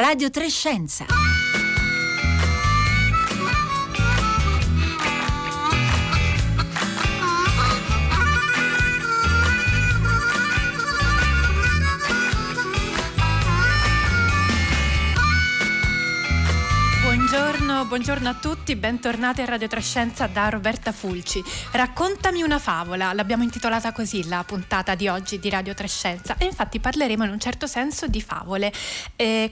Radio 3 Scienza. Buongiorno a tutti, bentornati a Radio 3 Scienza da Roberta Fulci. Raccontami una favola, l'abbiamo intitolata così la puntata di oggi di Radio 3 Scienza, e infatti parleremo in un certo senso di favole,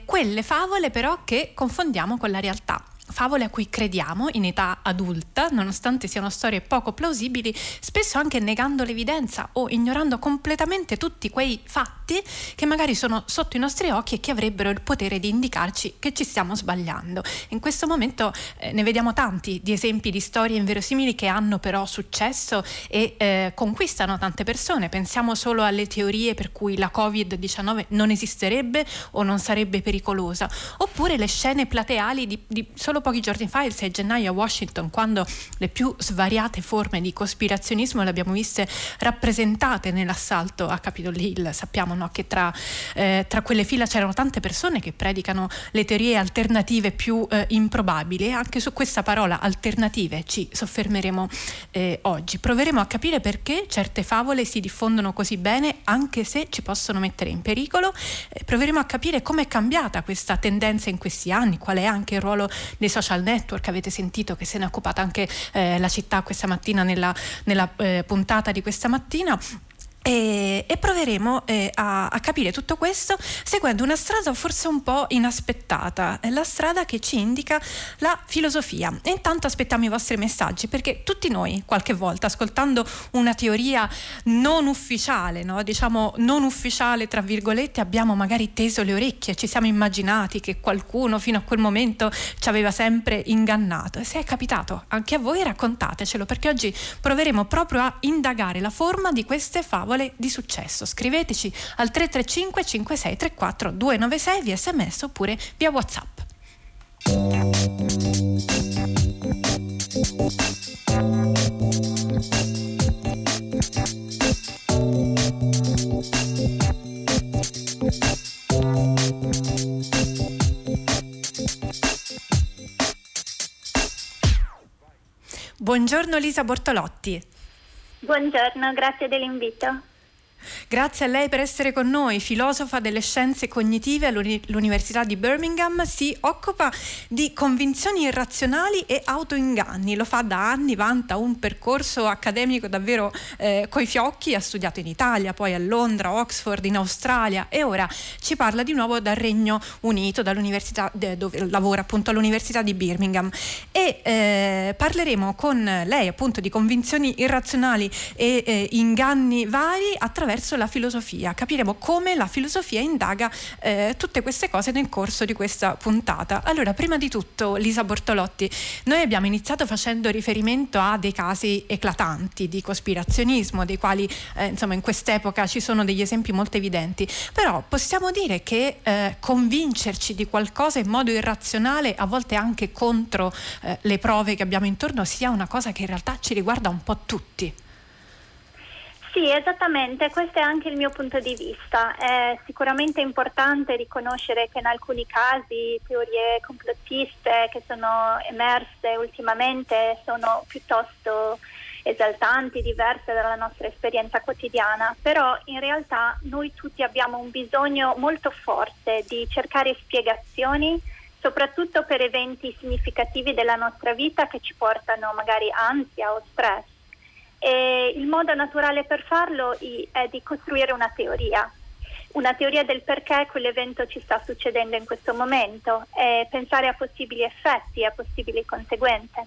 quelle favole però che confondiamo con la realtà. Favole a cui crediamo in età adulta, nonostante siano storie poco plausibili, spesso anche negando l'evidenza o ignorando completamente tutti quei fatti che magari sono sotto i nostri occhi e che avrebbero il potere di indicarci che ci stiamo sbagliando. In questo momento ne vediamo tanti di esempi di storie inverosimili che hanno però successo e conquistano tante persone. Pensiamo solo alle teorie per cui la Covid-19 non esisterebbe o non sarebbe pericolosa, oppure le scene plateali di solo pochi giorni fa, il 6 gennaio a Washington, quando le più svariate forme di cospirazionismo le abbiamo viste rappresentate nell'assalto a Capitol Hill. Sappiamo, no, che tra quelle fila c'erano tante persone che predicano le teorie alternative più improbabili. Anche su questa parola alternative ci soffermeremo oggi. Proveremo a capire perché certe favole si diffondono così bene anche se ci possono mettere in pericolo. Proveremo a capire come è cambiata questa tendenza in questi anni, qual è anche il ruolo dei social network. Avete sentito che se ne è occupata anche la città questa mattina nella puntata di questa mattina. E proveremo a capire tutto questo seguendo una strada forse un po' inaspettata, la strada che ci indica la filosofia. E intanto aspettiamo i vostri messaggi, perché tutti noi qualche volta, ascoltando una teoria non ufficiale, no? Diciamo non ufficiale tra virgolette, abbiamo magari teso le orecchie, ci siamo immaginati che qualcuno fino a quel momento ci aveva sempre ingannato. E se è capitato anche a voi, raccontatecelo, perché oggi proveremo proprio a indagare la forma di queste favole di successo. Scriveteci al 335 5634 296 via SMS oppure via WhatsApp. Buongiorno Lisa Bortolotti. Buongiorno, grazie dell'invito. Grazie a lei per essere con noi, filosofa delle scienze cognitive all'Università di Birmingham. Si occupa di convinzioni irrazionali e autoinganni, lo fa da anni, vanta un percorso accademico davvero coi fiocchi, ha studiato in Italia, poi a Londra, Oxford, in Australia, e ora ci parla di nuovo dal Regno Unito, dall'università dove lavora appunto all'Università di Birmingham, e parleremo con lei appunto di convinzioni irrazionali e inganni vari attraverso la filosofia. Capiremo come la filosofia indaga tutte queste cose nel corso di questa puntata. Allora, prima di tutto, Lisa Bortolotti, noi abbiamo iniziato facendo riferimento a dei casi eclatanti di cospirazionismo, dei quali insomma in quest'epoca ci sono degli esempi molto evidenti, però possiamo dire che convincerci di qualcosa in modo irrazionale, a volte anche contro le prove che abbiamo intorno, sia una cosa che in realtà ci riguarda un po' tutti. Sì, esattamente, questo è anche il mio punto di vista. È sicuramente importante riconoscere che in alcuni casi teorie complottiste che sono emerse ultimamente sono piuttosto esaltanti, diverse dalla nostra esperienza quotidiana, però in realtà noi tutti abbiamo un bisogno molto forte di cercare spiegazioni, soprattutto per eventi significativi della nostra vita che ci portano magari ansia o stress. E il modo naturale per farlo è di costruire una teoria del perché quell'evento ci sta succedendo in questo momento, e pensare a possibili effetti, a possibili conseguenze.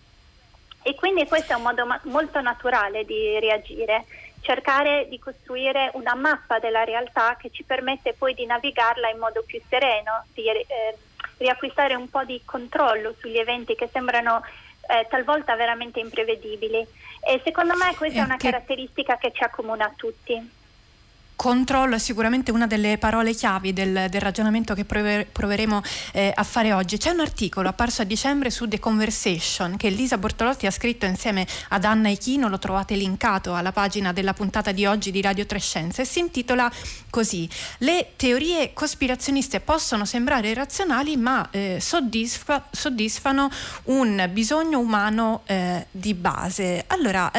E quindi questo è un modo molto naturale di reagire, cercare di costruire una mappa della realtà che ci permette poi di navigarla in modo più sereno, di riacquistare un po' di controllo sugli eventi che sembrano talvolta veramente imprevedibili. E secondo me questa è una caratteristica che ci accomuna a tutti. Controllo è sicuramente una delle parole chiavi del ragionamento che proveremo a fare oggi. C'è un articolo apparso a dicembre su The Conversation che Lisa Bortolotti ha scritto insieme ad Anna Ichino, lo trovate linkato alla pagina della puntata di oggi di Radio 3 Scienza, e si intitola così: le teorie cospirazioniste possono sembrare irrazionali ma soddisfano un bisogno umano di base. Allora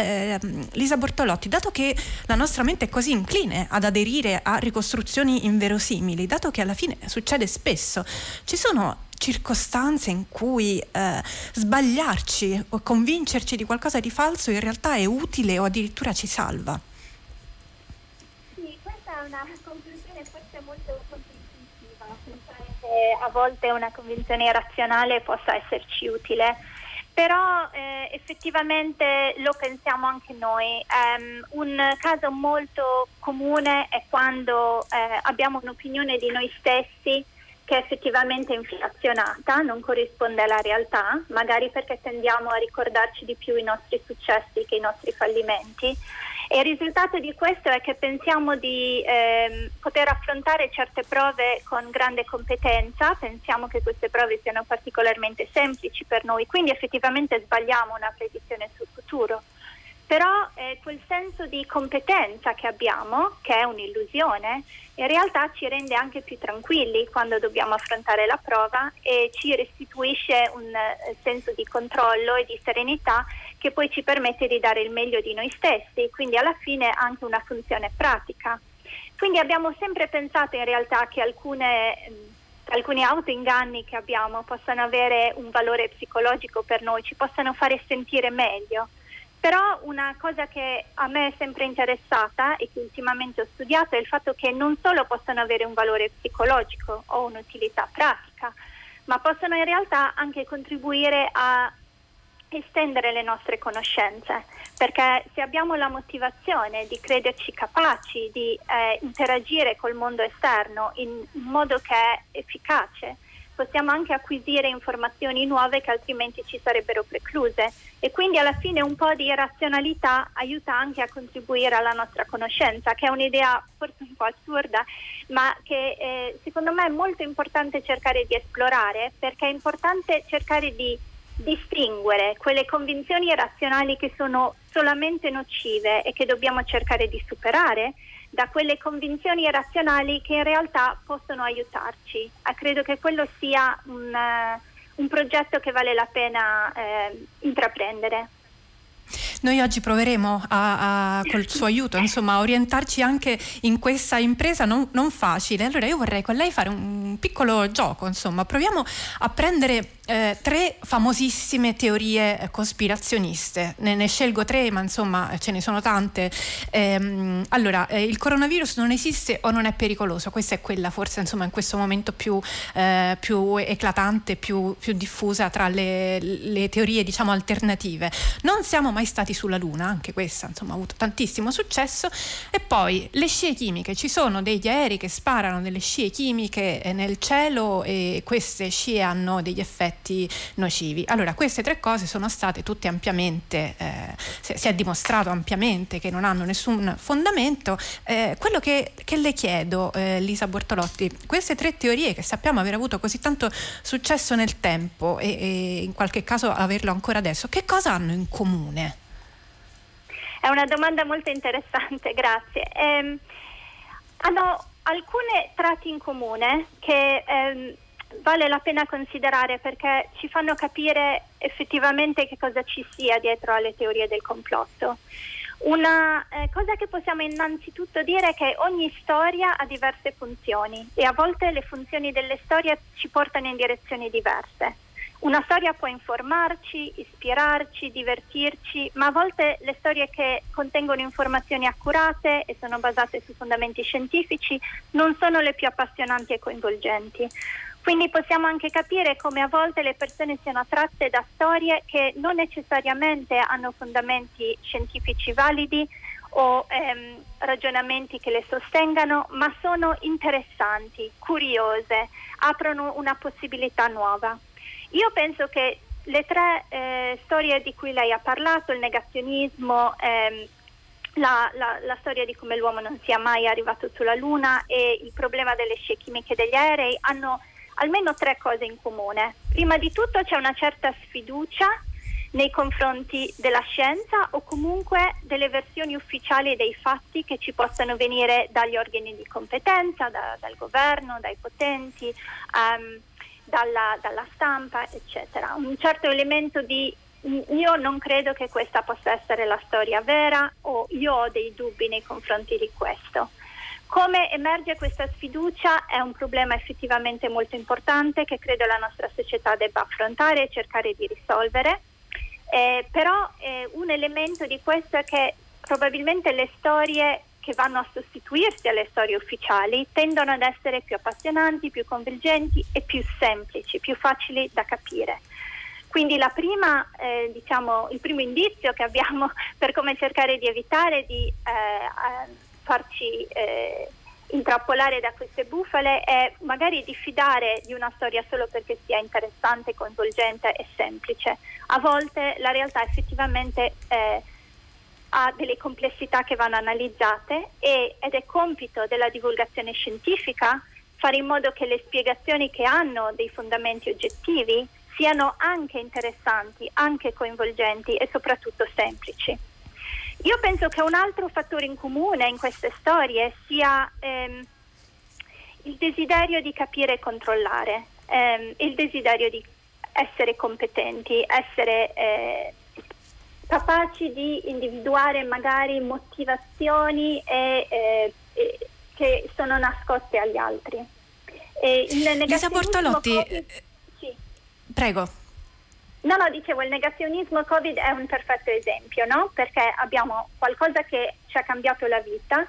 Lisa Bortolotti, dato che la nostra mente è così incline ad aderire a ricostruzioni inverosimili, dato che alla fine succede spesso, ci sono circostanze in cui sbagliarci o convincerci di qualcosa di falso in realtà è utile o addirittura ci salva? Sì, questa è una conclusione forse molto comprensiva, a volte una convinzione irrazionale possa esserci utile. Però effettivamente lo pensiamo anche noi. Un caso molto comune è quando abbiamo un'opinione di noi stessi che è effettivamente inflazionata, non corrisponde alla realtà, magari perché tendiamo a ricordarci di più i nostri successi che i nostri fallimenti. E il risultato di questo è che pensiamo di poter affrontare certe prove con grande competenza, pensiamo che queste prove siano particolarmente semplici per noi, quindi effettivamente sbagliamo una predizione sul futuro. Però quel senso di competenza che abbiamo, che è un'illusione, in realtà ci rende anche più tranquilli quando dobbiamo affrontare la prova e ci restituisce un senso di controllo e di serenità che poi ci permette di dare il meglio di noi stessi, quindi alla fine ha anche una funzione pratica. Quindi abbiamo sempre pensato in realtà che alcuni autoinganni che abbiamo possano avere un valore psicologico per noi, ci possano fare sentire meglio. Però una cosa che a me è sempre interessata e che ultimamente ho studiato è il fatto che non solo possono avere un valore psicologico o un'utilità pratica, ma possono in realtà anche contribuire a estendere le nostre conoscenze, perché se abbiamo la motivazione di crederci capaci di interagire col mondo esterno in un modo che è efficace, possiamo anche acquisire informazioni nuove che altrimenti ci sarebbero precluse, e quindi alla fine un po' di razionalità aiuta anche a contribuire alla nostra conoscenza, che è un'idea forse un po' assurda, ma che secondo me è molto importante cercare di esplorare, perché è importante cercare di distinguere quelle convinzioni irrazionali che sono solamente nocive e che dobbiamo cercare di superare da quelle convinzioni irrazionali che in realtà possono aiutarci. Credo che quello sia un progetto che vale la pena intraprendere. Noi oggi proveremo col suo aiuto, insomma, a orientarci anche in questa impresa non facile. Allora io vorrei con lei fare un piccolo gioco, insomma. Proviamo a prendere tre famosissime teorie cospirazioniste. Ne scelgo tre, ma insomma ce ne sono tante. Allora, il coronavirus non esiste o non è pericoloso. Questa è quella forse, insomma, in questo momento più eclatante, più diffusa tra le teorie, diciamo, alternative. Non siamo mai stati sulla Luna, anche questa, insomma, ha avuto tantissimo successo. E poi le scie chimiche: ci sono degli aerei che sparano delle scie chimiche nel cielo e queste scie hanno degli effetti nocivi. Allora, queste tre cose sono state tutte ampiamente si è dimostrato ampiamente che non hanno nessun fondamento. Quello che le chiedo, Lisa Bortolotti, queste tre teorie che sappiamo aver avuto così tanto successo nel tempo e in qualche caso averlo ancora adesso, che cosa hanno in comune? È una domanda molto interessante, grazie. Hanno alcune tratti in comune che vale la pena considerare, perché ci fanno capire effettivamente che cosa ci sia dietro alle teorie del complotto. Una cosa che possiamo innanzitutto dire è che ogni storia ha diverse funzioni e a volte le funzioni delle storie ci portano in direzioni diverse. Una storia può informarci, ispirarci, divertirci, ma a volte le storie che contengono informazioni accurate e sono basate su fondamenti scientifici non sono le più appassionanti e coinvolgenti. Quindi possiamo anche capire come a volte le persone siano attratte da storie che non necessariamente hanno fondamenti scientifici validi o ragionamenti che le sostengano, ma sono interessanti, curiose, aprono una possibilità nuova. Io penso che le tre storie di cui lei ha parlato, il negazionismo, la storia di come l'uomo non sia mai arrivato sulla Luna e il problema delle scie chimiche degli aerei hanno almeno tre cose in comune. Prima di tutto c'è una certa sfiducia nei confronti della scienza o comunque delle versioni ufficiali dei fatti che ci possano venire dagli organi di competenza, dal governo, dai potenti, dalla stampa, eccetera. Un certo elemento di io non credo che questa possa essere la storia vera o io ho dei dubbi nei confronti di questo. Come emerge questa sfiducia è un problema effettivamente molto importante che credo la nostra società debba affrontare e cercare di risolvere. Però un elemento di questo è che probabilmente le storie che vanno a sostituirsi alle storie ufficiali tendono ad essere più appassionanti, più coinvolgenti e più semplici, più facili da capire. Quindi la prima, il primo indizio che abbiamo per come cercare di evitare di farci intrappolare da queste bufale è magari diffidare di una storia solo perché sia interessante, coinvolgente e semplice. A volte la realtà effettivamente ha delle complessità che vanno analizzate ed è compito della divulgazione scientifica fare in modo che le spiegazioni che hanno dei fondamenti oggettivi siano anche interessanti, anche coinvolgenti e soprattutto semplici. Io penso che un altro fattore in comune in queste storie sia il desiderio di capire e controllare, il desiderio di essere competenti, essere capaci di individuare magari motivazioni e che sono nascoste agli altri. Lisa Bortolotti, sì. Prego. No, dicevo, il negazionismo Covid è un perfetto esempio, no? Perché abbiamo qualcosa che ci ha cambiato la vita,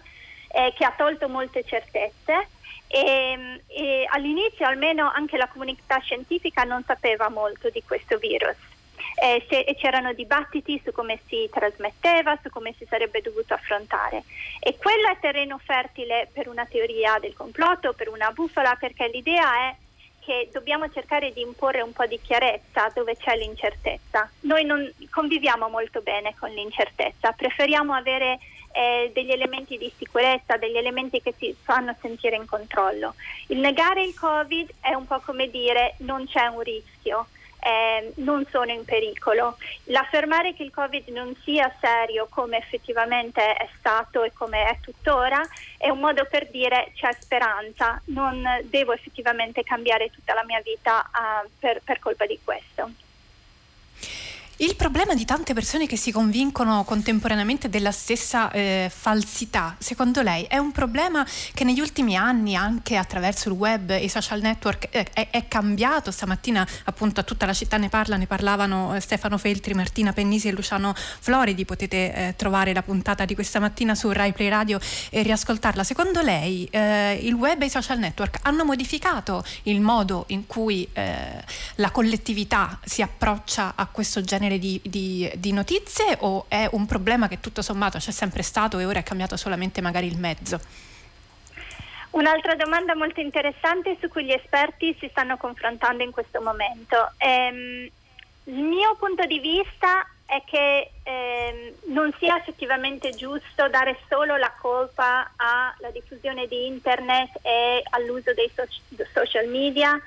che ha tolto molte certezze e all'inizio almeno anche la comunità scientifica non sapeva molto di questo virus. C'erano dibattiti su come si trasmetteva, su come si sarebbe dovuto affrontare. E quello è terreno fertile per una teoria del complotto, per una bufala, perché l'idea è che dobbiamo cercare di imporre un po' di chiarezza dove c'è l'incertezza. Noi non conviviamo molto bene con l'incertezza, preferiamo avere degli elementi di sicurezza, degli elementi che ci fanno sentire in controllo. Il negare il Covid è un po' come dire non c'è un rischio, non sono in pericolo. L'affermare che il Covid non sia serio come effettivamente è stato e come è tuttora è un modo per dire c'è speranza, non devo effettivamente cambiare tutta la mia vita per colpa di questo. Il problema di tante persone che si convincono contemporaneamente della stessa falsità, secondo lei, è un problema che negli ultimi anni anche attraverso il web e i social network è cambiato? Stamattina appunto a tutta la città ne parlavano Stefano Feltri, Martina Pennisi e Luciano Floridi, potete trovare la puntata di questa mattina su Rai Play Radio e riascoltarla. Secondo lei il web e i social network hanno modificato il modo in cui la collettività si approccia a questo genere di notizie, o è un problema che tutto sommato c'è sempre stato e ora è cambiato solamente magari il mezzo? Un'altra domanda molto interessante su cui gli esperti si stanno confrontando in questo momento. Il mio punto di vista è che non sia effettivamente giusto dare solo la colpa alla diffusione di internet e all'uso dei social media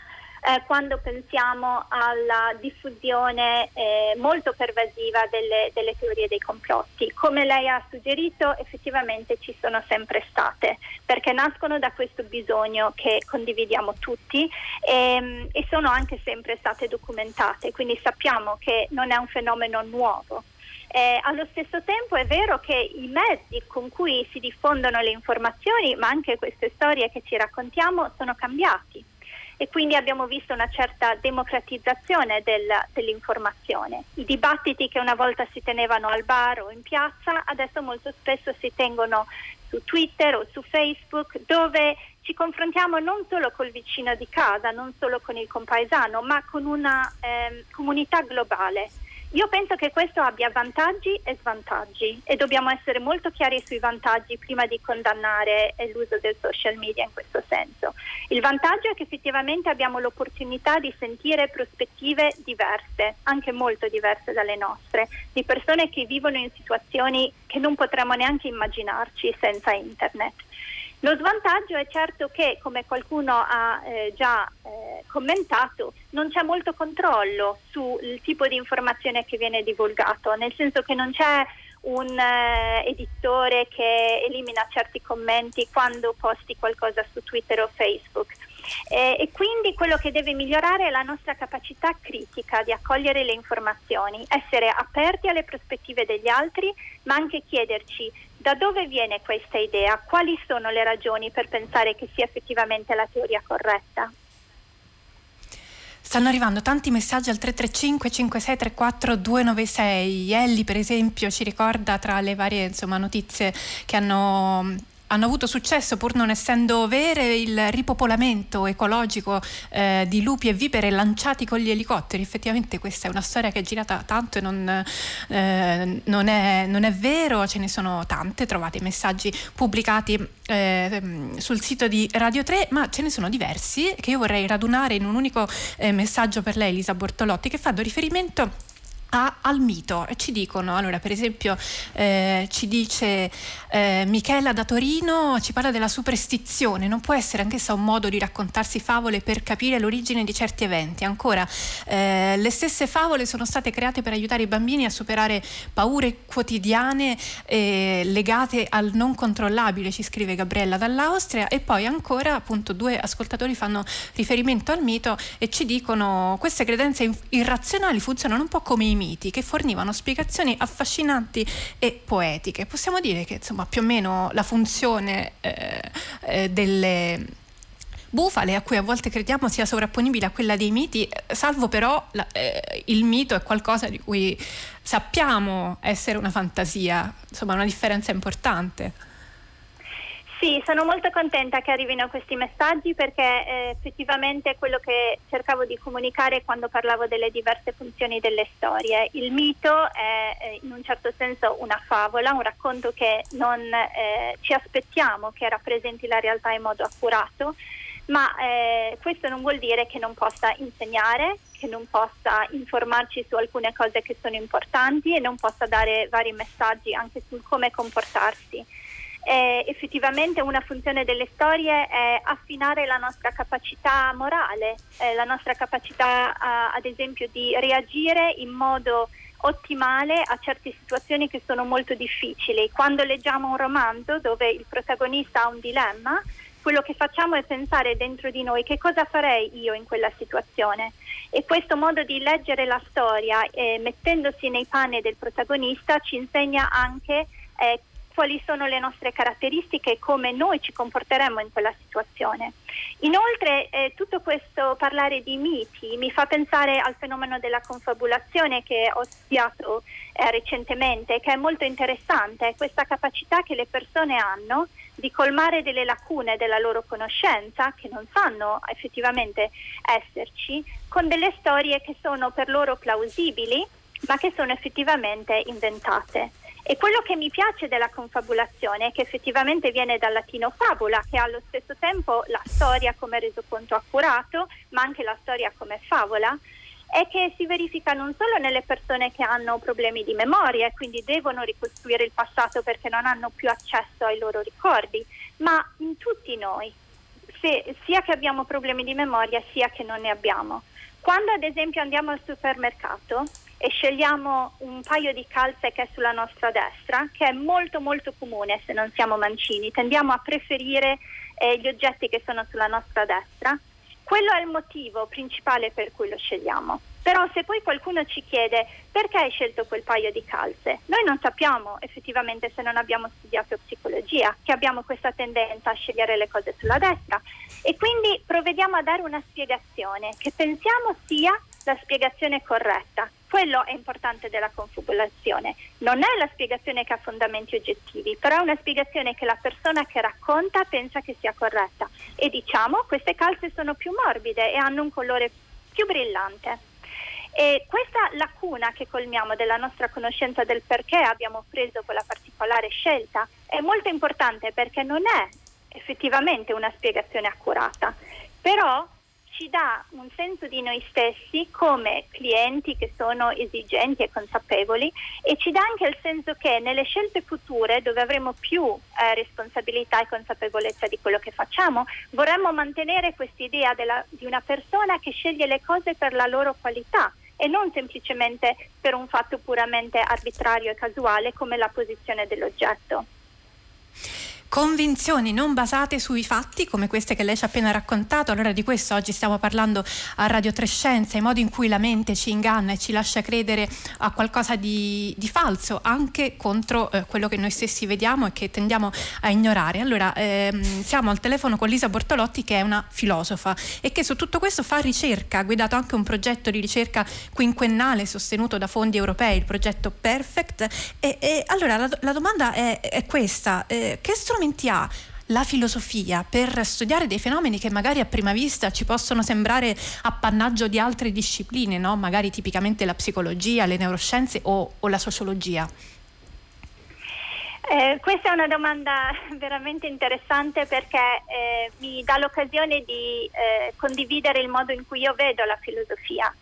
quando pensiamo alla diffusione molto pervasiva delle teorie dei complotti. Come lei ha suggerito, effettivamente ci sono sempre state, perché nascono da questo bisogno che condividiamo tutti e sono anche sempre state documentate, quindi sappiamo che non è un fenomeno nuovo. Allo stesso tempo è vero che i mezzi con cui si diffondono le informazioni, ma anche queste storie che ci raccontiamo, sono cambiati. E quindi abbiamo visto una certa democratizzazione dell'informazione. I dibattiti che una volta si tenevano al bar o in piazza adesso molto spesso si tengono su Twitter o su Facebook, dove ci confrontiamo non solo col vicino di casa, non solo con il compaesano, ma con una comunità globale. Io penso che questo abbia vantaggi e svantaggi, e dobbiamo essere molto chiari sui vantaggi prima di condannare l'uso del social media in questo senso. Il vantaggio è che effettivamente abbiamo l'opportunità di sentire prospettive diverse, anche molto diverse dalle nostre, di persone che vivono in situazioni che non potremmo neanche immaginarci senza internet. Lo svantaggio è certo che, come qualcuno ha già commentato, non c'è molto controllo sul tipo di informazione che viene divulgato, nel senso che non c'è un editore che elimina certi commenti quando posti qualcosa su Twitter o Facebook. E quindi quello che deve migliorare è la nostra capacità critica di accogliere le informazioni, essere aperti alle prospettive degli altri, ma anche chiederci da dove viene questa idea, quali sono le ragioni per pensare che sia effettivamente la teoria corretta. Stanno arrivando tanti messaggi al 335 56 34 296. Ellie per esempio ci ricorda, tra le varie notizie che hanno avuto successo pur non essendo vere, il ripopolamento ecologico di lupi e vipere lanciati con gli elicotteri. Effettivamente questa è una storia che è girata tanto e non è vero, ce ne sono tante, trovate messaggi pubblicati sul sito di Radio 3, ma ce ne sono diversi che io vorrei radunare in un unico messaggio per lei, Lisa Bortolotti, che fanno riferimento al mito. Ci dicono, allora per esempio ci dice Michela da Torino, ci parla della superstizione: non può essere anch'essa un modo di raccontarsi favole per capire l'origine di certi eventi? Ancora le stesse favole sono state create per aiutare i bambini a superare paure quotidiane legate al non controllabile, ci scrive Gabriella dall'Austria. E poi ancora appunto due ascoltatori fanno riferimento al mito e ci dicono: queste credenze irrazionali funzionano un po' come i miti, che fornivano spiegazioni affascinanti e poetiche. Possiamo dire che più o meno la funzione delle bufale a cui a volte crediamo sia sovrapponibile a quella dei miti, salvo però il mito è qualcosa di cui sappiamo essere una fantasia, una differenza importante. Sì, sono molto contenta che arrivino questi messaggi, perché effettivamente quello che cercavo di comunicare quando parlavo delle diverse funzioni delle storie. Il mito è in un certo senso una favola, un racconto che non ci aspettiamo che rappresenti la realtà in modo accurato, ma questo non vuol dire che non possa insegnare, che non possa informarci su alcune cose che sono importanti e non possa dare vari messaggi anche su come comportarsi. Effettivamente una funzione delle storie è affinare la nostra capacità morale, la nostra capacità ad esempio di reagire in modo ottimale a certe situazioni che sono molto difficili. Quando leggiamo un romanzo dove il protagonista ha un dilemma, quello che facciamo è pensare dentro di noi che cosa farei io in quella situazione. E questo modo di leggere la storia mettendosi nei panni del protagonista ci insegna anche quali sono le nostre caratteristiche e come noi ci comporteremmo in quella situazione. Inoltre tutto questo parlare di miti mi fa pensare al fenomeno della confabulazione che ho studiato recentemente, che è molto interessante. È questa capacità che le persone hanno di colmare delle lacune della loro conoscenza, che non sanno effettivamente esserci, con delle storie che sono per loro plausibili ma che sono effettivamente inventate. E quello che mi piace della confabulazione è che effettivamente viene dal latino fabula, che allo stesso tempo la storia come resoconto accurato, ma anche la storia come favola, è che si verifica non solo nelle persone che hanno problemi di memoria e quindi devono ricostruire il passato perché non hanno più accesso ai loro ricordi, ma in tutti noi, sia che abbiamo problemi di memoria sia che non ne abbiamo. Quando ad esempio andiamo al supermercato e scegliamo un paio di calze che è sulla nostra destra, che è molto molto comune se non siamo mancini, tendiamo a preferire gli oggetti che sono sulla nostra destra, quello è il motivo principale per cui lo scegliamo. Però se poi qualcuno ci chiede perché hai scelto quel paio di calze, noi non sappiamo effettivamente, se non abbiamo studiato psicologia, che abbiamo questa tendenza a scegliere le cose sulla destra, e quindi provvediamo a dare una spiegazione che pensiamo sia la spiegazione corretta. Quello è importante della confabulazione. Non è la spiegazione che ha fondamenti oggettivi, però è una spiegazione che la persona che racconta pensa che sia corretta. E diciamo, queste calze sono più morbide e hanno un colore più brillante. E questa lacuna che colmiamo della nostra conoscenza del perché abbiamo preso quella particolare scelta è molto importante, perché non è effettivamente una spiegazione accurata, però ci dà un senso di noi stessi come clienti che sono esigenti e consapevoli, e ci dà anche il senso che nelle scelte future, dove avremo più responsabilità e consapevolezza di quello che facciamo, vorremmo mantenere quest'idea di una persona che sceglie le cose per la loro qualità e non semplicemente per un fatto puramente arbitrario e casuale come la posizione dell'oggetto. Convinzioni non basate sui fatti, come queste che lei ci ha appena raccontato. Allora di questo oggi stiamo parlando a Radio 3 Scienza, i modi in cui la mente ci inganna e ci lascia credere a qualcosa di falso, anche contro quello che noi stessi vediamo e che tendiamo a ignorare. Allora siamo al telefono con Lisa Bortolotti, che è una filosofa e che su tutto questo fa ricerca, ha guidato anche un progetto di ricerca quinquennale sostenuto da fondi europei, il progetto Perfect, e allora la domanda è questa: che strumenti ha la filosofia per studiare dei fenomeni che magari a prima vista ci possono sembrare appannaggio di altre discipline, no? Magari tipicamente la psicologia, le neuroscienze o la sociologia? Questa è una domanda veramente interessante, perché mi dà l'occasione di condividere il modo in cui io vedo la filosofia.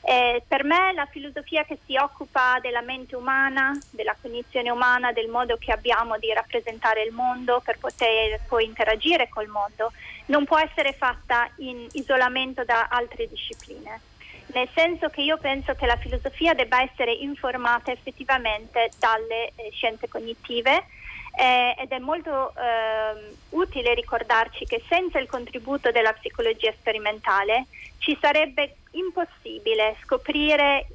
Per me la filosofia che si occupa della mente umana, della cognizione umana, del modo che abbiamo di rappresentare il mondo per poter poi interagire col mondo, non può essere fatta in isolamento da altre discipline, nel senso che io penso che la filosofia debba essere informata effettivamente dalle scienze cognitive, ed è molto utile ricordarci che senza il contributo della psicologia sperimentale ci sarebbe impossibile scoprire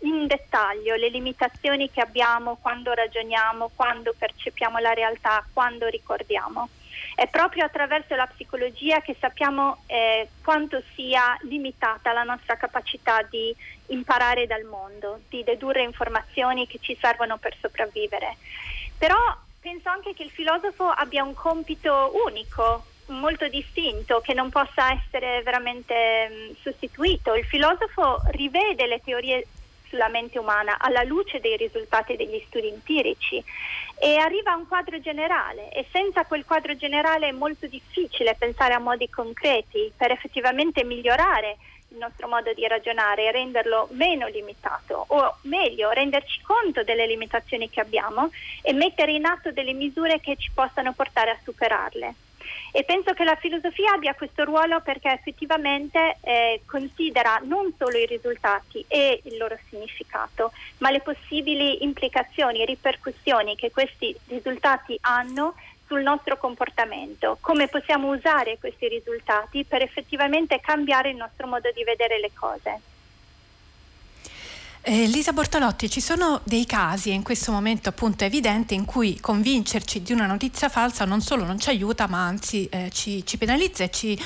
in dettaglio le limitazioni che abbiamo quando ragioniamo, quando percepiamo la realtà, quando ricordiamo. È proprio attraverso la psicologia che sappiamo quanto sia limitata la nostra capacità di imparare dal mondo, di dedurre informazioni che ci servono per sopravvivere. Però penso anche che il filosofo abbia un compito unico, molto distinto, che non possa essere veramente sostituito. Il filosofo rivede le teorie sulla mente umana alla luce dei risultati degli studi empirici e arriva a un quadro generale, e senza quel quadro generale è molto difficile pensare a modi concreti per effettivamente migliorare il nostro modo di ragionare e renderlo meno limitato, o meglio renderci conto delle limitazioni che abbiamo e mettere in atto delle misure che ci possano portare a superarle. E penso che la filosofia abbia questo ruolo, perché effettivamente considera non solo i risultati e il loro significato, ma le possibili implicazioni e ripercussioni che questi risultati hanno sul nostro comportamento, come possiamo usare questi risultati per effettivamente cambiare il nostro modo di vedere le cose. Lisa Bortolotti, ci sono dei casi, in questo momento appunto è evidente, in cui convincerci di una notizia falsa non solo non ci aiuta, ma anzi ci penalizza e ci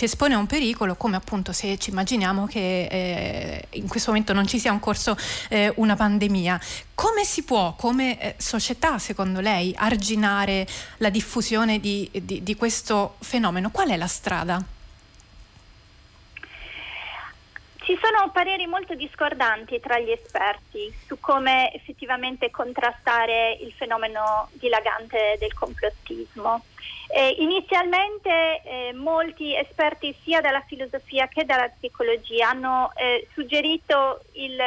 espone a un pericolo, come appunto se ci immaginiamo che in questo momento non ci sia un corso una pandemia. Come si può, come società, secondo lei, arginare la diffusione di questo fenomeno? Qual è la strada? Ci sono pareri molto discordanti tra gli esperti su come effettivamente contrastare il fenomeno dilagante del complottismo. Inizialmente molti esperti sia della filosofia che dalla psicologia hanno suggerito il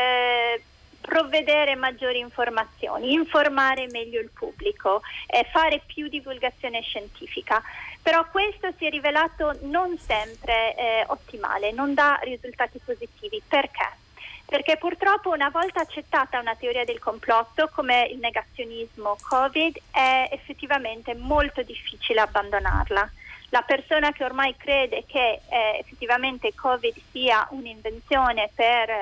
provvedere maggiori informazioni, informare meglio il pubblico, fare più divulgazione scientifica. Però questo si è rivelato non sempre ottimale, non dà risultati positivi. Perché? Perché purtroppo una volta accettata una teoria del complotto come il negazionismo Covid è effettivamente molto difficile abbandonarla. La persona che ormai crede che effettivamente Covid sia un'invenzione per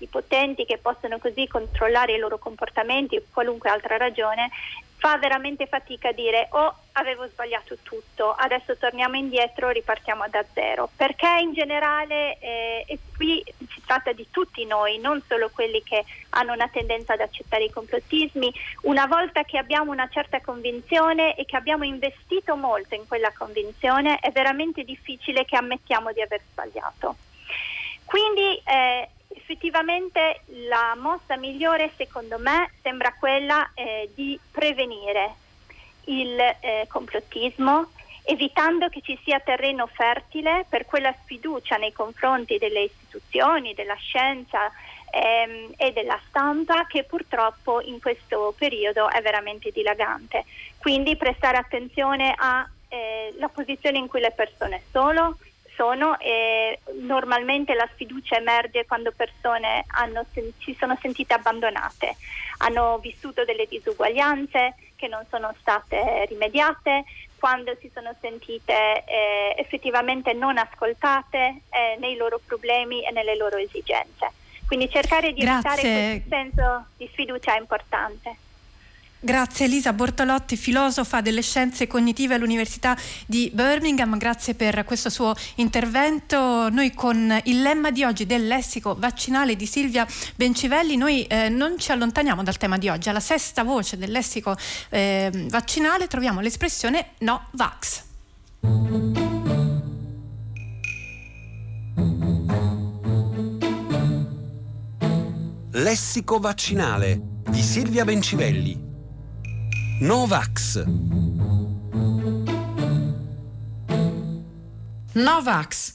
i potenti che possono così controllare i loro comportamenti o qualunque altra ragione, fa veramente fatica a dire avevo sbagliato tutto, adesso torniamo indietro, ripartiamo da zero, perché in generale e qui si tratta di tutti noi, non solo quelli che hanno una tendenza ad accettare i complottismi. Una volta che abbiamo una certa convinzione e che abbiamo investito molto in quella convinzione, è veramente difficile che ammettiamo di aver sbagliato. Quindi effettivamente la mossa migliore, secondo me, sembra quella di prevenire il complottismo, evitando che ci sia terreno fertile per quella sfiducia nei confronti delle istituzioni, della scienza e della stampa, che purtroppo in questo periodo è veramente dilagante. Quindi prestare attenzione alla posizione in cui le persone sono e normalmente la sfiducia emerge quando persone si sono sentite abbandonate, hanno vissuto delle disuguaglianze che non sono state rimediate, quando si sono sentite effettivamente non ascoltate nei loro problemi e nelle loro esigenze. Quindi cercare di evitare questo senso di sfiducia è importante. Grazie Lisa Bortolotti, filosofa delle scienze cognitive all'Università di Birmingham, grazie per questo suo intervento. Noi con il lemma di oggi del lessico vaccinale di Silvia Bencivelli, noi non ci allontaniamo dal tema di oggi. Alla sesta voce del lessico vaccinale troviamo l'espressione no vax. Lessico vaccinale di Silvia Bencivelli. No vax. No vax,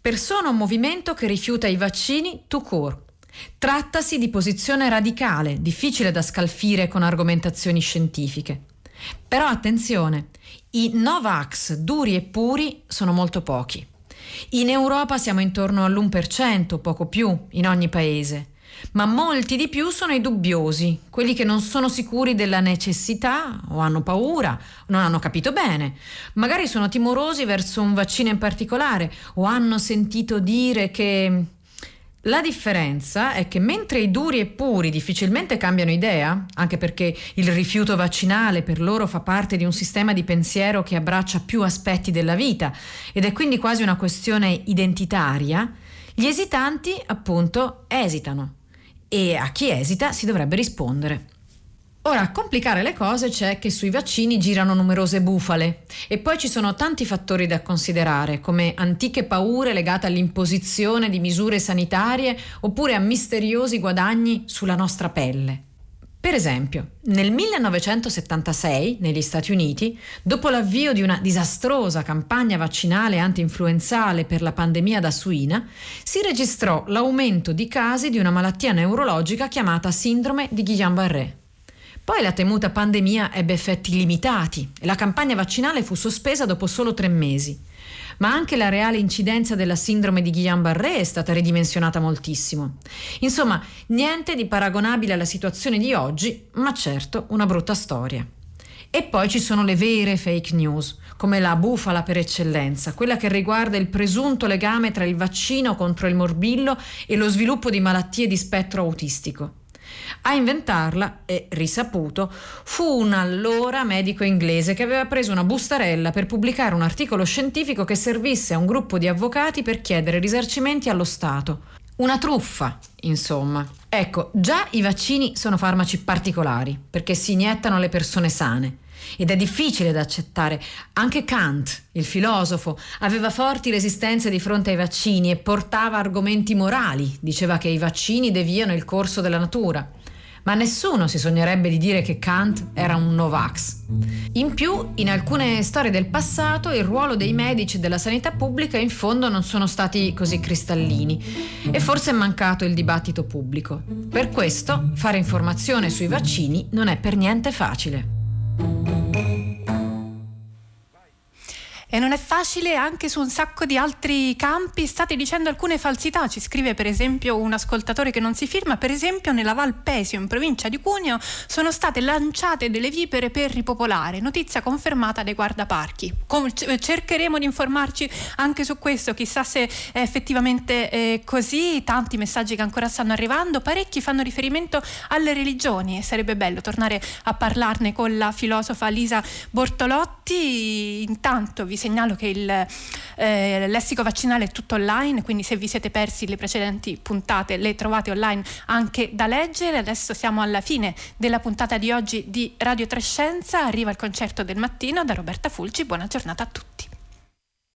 persona o movimento che rifiuta i vaccini tout court. Trattasi di posizione radicale, difficile da scalfire con argomentazioni scientifiche. Però attenzione, i no vax duri e puri sono molto pochi. In Europa siamo intorno all'1%, poco più, in ogni paese. Ma molti di più sono i dubbiosi, quelli che non sono sicuri della necessità o hanno paura, non hanno capito bene, magari sono timorosi verso un vaccino in particolare o hanno sentito dire che... La differenza è che mentre i duri e puri difficilmente cambiano idea, anche perché il rifiuto vaccinale per loro fa parte di un sistema di pensiero che abbraccia più aspetti della vita ed è quindi quasi una questione identitaria, gli esitanti appunto esitano. E a chi esita si dovrebbe rispondere. Ora, a complicare le cose c'è che sui vaccini girano numerose bufale e poi ci sono tanti fattori da considerare, come antiche paure legate all'imposizione di misure sanitarie oppure a misteriosi guadagni sulla nostra pelle. Per esempio, nel 1976, negli Stati Uniti, dopo l'avvio di una disastrosa campagna vaccinale anti-influenzale per la pandemia da suina, si registrò l'aumento di casi di una malattia neurologica chiamata sindrome di Guillain-Barré. Poi la temuta pandemia ebbe effetti limitati e la campagna vaccinale fu sospesa dopo solo 3 mesi. Ma anche la reale incidenza della sindrome di Guillain-Barré è stata ridimensionata moltissimo. Insomma, niente di paragonabile alla situazione di oggi, ma certo una brutta storia. E poi ci sono le vere fake news, come la bufala per eccellenza, quella che riguarda il presunto legame tra il vaccino contro il morbillo e lo sviluppo di malattie di spettro autistico. A inventarla, è risaputo, fu un allora medico inglese che aveva preso una bustarella per pubblicare un articolo scientifico che servisse a un gruppo di avvocati per chiedere risarcimenti allo Stato. Una truffa, insomma. Ecco, già i vaccini sono farmaci particolari, perché si iniettano alle persone sane. Ed è difficile da accettare. Anche Kant, il filosofo, aveva forti resistenze di fronte ai vaccini e portava argomenti morali. Diceva che i vaccini deviano il corso della natura. Ma nessuno si sognerebbe di dire che Kant era un no-vax. In più, in alcune storie del passato, il ruolo dei medici e della sanità pubblica in fondo non sono stati così cristallini e forse è mancato il dibattito pubblico. Per questo, fare informazione sui vaccini non è per niente facile. E non è facile anche su un sacco di altri campi. State dicendo alcune falsità, ci scrive per esempio un ascoltatore che non si firma. Per esempio nella Val Pesio, in provincia di Cuneo, sono state lanciate delle vipere per ripopolare, notizia confermata dai guardaparchi. Cercheremo di informarci anche su questo, chissà se è effettivamente così. Tanti messaggi che ancora stanno arrivando, parecchi fanno riferimento alle religioni e sarebbe bello tornare a parlarne con la filosofa Lisa Bortolotti. Intanto vi segnalo che il lessico vaccinale è tutto online, quindi se vi siete persi le precedenti puntate le trovate online anche da leggere. Adesso siamo alla fine della puntata di oggi di Radio 3 Scienza, arriva il concerto del mattino da Roberta Fulci, buona giornata a tutti.